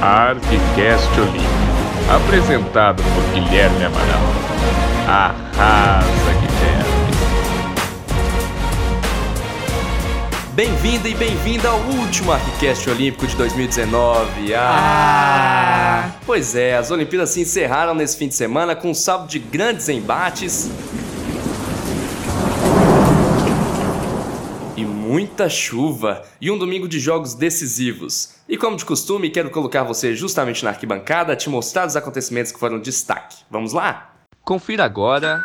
ArqCast Olímpico, apresentado por Guilherme Amaral. Arrasa, Guilherme! Bem-vinda e bem-vinda ao último ArqCast Olímpico de 2019. Pois é, as Olimpíadas se encerraram nesse fim de semana com um sábado de grandes embates e muita chuva, e um domingo de jogos decisivos. E como de costume, quero colocar você justamente na arquibancada, te mostrar os acontecimentos que foram destaque. Vamos lá? Confira agora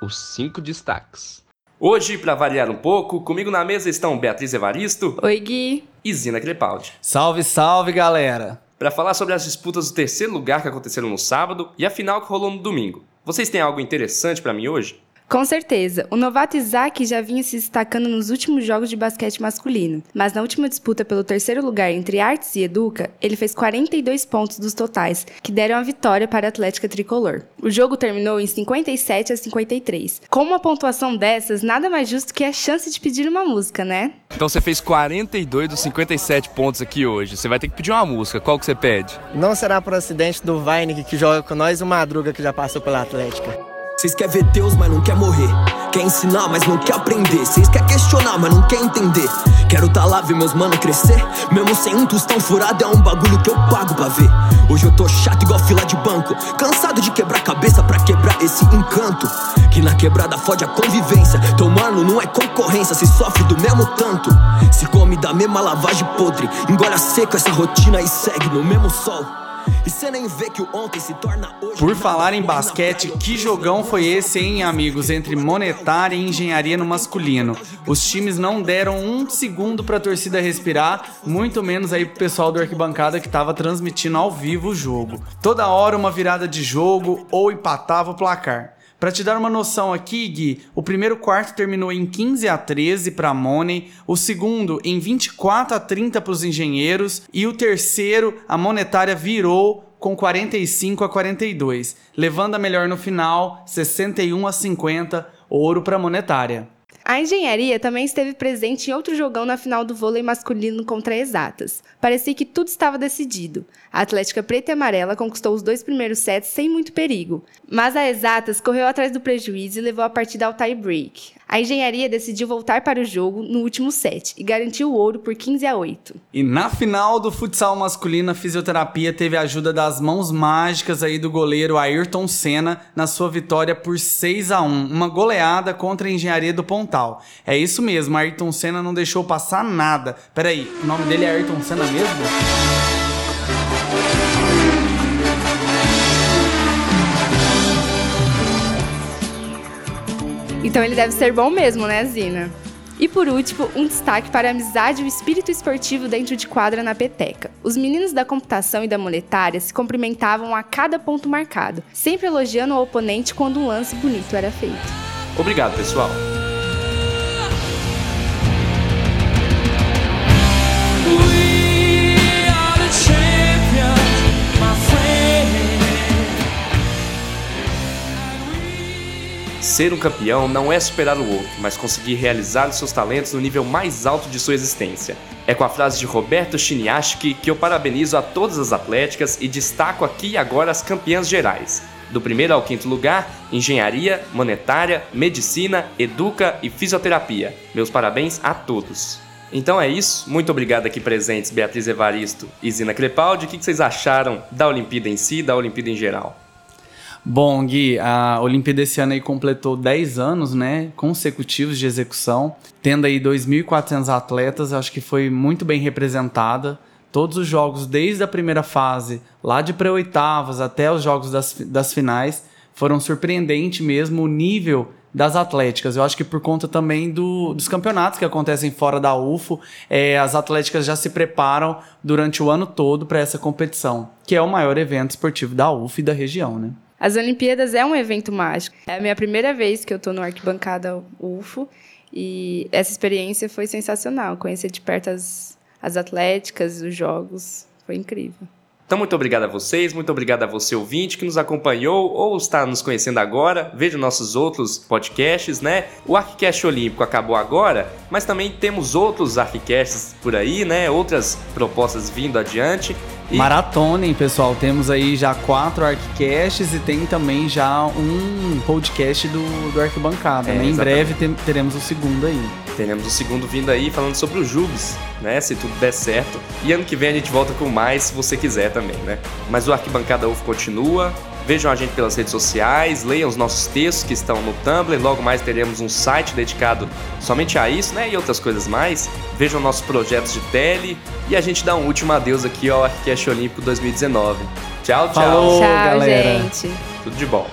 os 5 destaques. Hoje, para variar um pouco, comigo na mesa estão Beatriz Evaristo. Oi, Gui. E Zina Crepaldi. Salve, salve, galera. Para falar sobre as disputas do terceiro lugar que aconteceram no sábado e a final que rolou no domingo. Vocês têm algo interessante para mim hoje? Com certeza, o novato Isaac já vinha se destacando nos últimos jogos de basquete masculino, mas na última disputa pelo terceiro lugar entre Artes e Educa, ele fez 42 pontos dos totais, que deram a vitória para a Atlética Tricolor. O jogo terminou em 57 a 53. Com uma pontuação dessas, nada mais justo que a chance de pedir uma música, né? Então você fez 42 dos 57 pontos aqui hoje, você vai ter que pedir uma música, qual que você pede? Não será por acidente do Weining, que joga com nós, o Madruga, que já passou pela Atlética. Vocês quer ver Deus, mas não quer morrer. Quer ensinar, mas não quer aprender. Vocês quer questionar, mas não quer entender. Quero tá lá, ver meus mano crescer. Mesmo sem um tostão furado, é um bagulho que eu pago pra ver. Hoje eu tô chato igual fila de banco, cansado de quebrar cabeça pra quebrar esse encanto, que na quebrada fode a convivência. Teu mano não é concorrência, se sofre do mesmo tanto, se come da mesma lavagem podre, engole a seco essa rotina e segue no mesmo sol. E você nem vê que o ontem se torna hoje. Por falar em basquete, que jogão foi esse, hein, amigos? Entre monetária e engenharia no masculino. Os times não deram um segundo pra torcida respirar, muito menos aí pro pessoal do Arquibancada que tava transmitindo ao vivo o jogo. Toda hora uma virada de jogo ou empatava o placar. Pra te dar uma noção aqui, Gui, o primeiro quarto terminou em 15 a 13 pra Money, o segundo em 24 a 30 pros engenheiros e o terceiro, a monetária virou com 45 a 42, levando a melhor no final, 61 a 50, ouro pra monetária. A engenharia também esteve presente em outro jogão na final do vôlei masculino contra Exatas. Parecia que tudo estava decidido. A Atlética Preta e Amarela conquistou os 2 primeiros sets sem muito perigo, mas a Exatas correu atrás do prejuízo e levou a partida ao tie-break. A engenharia decidiu voltar para o jogo no último set e garantiu o ouro por 15 a 8. E na final do futsal masculino, a fisioterapia teve a ajuda das mãos mágicas aí do goleiro Ayrton Senna na sua vitória por 6 a 1, uma goleada contra a engenharia do Pontal. É isso mesmo, Ayrton Senna não deixou passar nada. Peraí, o nome dele é Ayrton Senna mesmo? Então ele deve ser bom mesmo, né, Zina? E por último, um destaque para a amizade e o espírito esportivo dentro de quadra na peteca. Os meninos da computação e da monetária se cumprimentavam a cada ponto marcado, sempre elogiando o oponente quando um lance bonito era feito. Obrigado, pessoal! Ser um campeão não é superar o outro, mas conseguir realizar os seus talentos no nível mais alto de sua existência. É com a frase de Roberto Chiniashiki que eu parabenizo a todas as atléticas e destaco aqui e agora as campeãs gerais. Do primeiro ao quinto lugar, engenharia, monetária, medicina, educa e fisioterapia. Meus parabéns a todos. Então é isso, muito obrigado aqui presentes Beatriz Evaristo e Zina Crepaldi. O que vocês acharam da Olimpíada em si, da Olimpíada em geral? Bom, Gui, a Olimpíada esse ano aí completou 10 anos, né, consecutivos de execução, tendo aí 2.400 atletas, acho que foi muito bem representada. Todos os jogos, desde a primeira fase, lá de pré-oitavas até os jogos das finais, foram surpreendente mesmo o nível das atléticas. Eu acho que por conta também dos campeonatos que acontecem fora da UFU, as atléticas já se preparam durante o ano todo para essa competição, que é o maior evento esportivo da UFU e da região, né? As Olimpíadas é um evento mágico. É a minha primeira vez que eu tô no Arquibancada UFU e essa experiência foi sensacional. Conhecer de perto as atléticas, os jogos, foi incrível. Então, muito obrigado a vocês, muito obrigado a você, ouvinte, que nos acompanhou ou está nos conhecendo agora. Veja nossos outros podcasts, né? O ArqCast Olímpico acabou agora, mas também temos outros ArqCasts por aí, né? Outras propostas vindo adiante. E... maratonem, pessoal. Temos aí já 4 ArqCasts e tem também já um podcast do Arquibancada, né? Em breve teremos o segundo aí. Teremos o segundo vindo aí falando sobre os júbis, né? Se tudo der certo. E ano que vem a gente volta com mais, se você quiser também, né? Mas o Arquibancada UFU continua. Vejam a gente pelas redes sociais, leiam os nossos textos que estão no Tumblr, logo mais teremos um site dedicado somente a isso, né, e outras coisas mais. Vejam nossos projetos de tele e a gente dá um último adeus aqui ao ArqCast Olímpico 2019. Tchau, tchau. Falou, tchau, galera. Gente. Tudo de bom.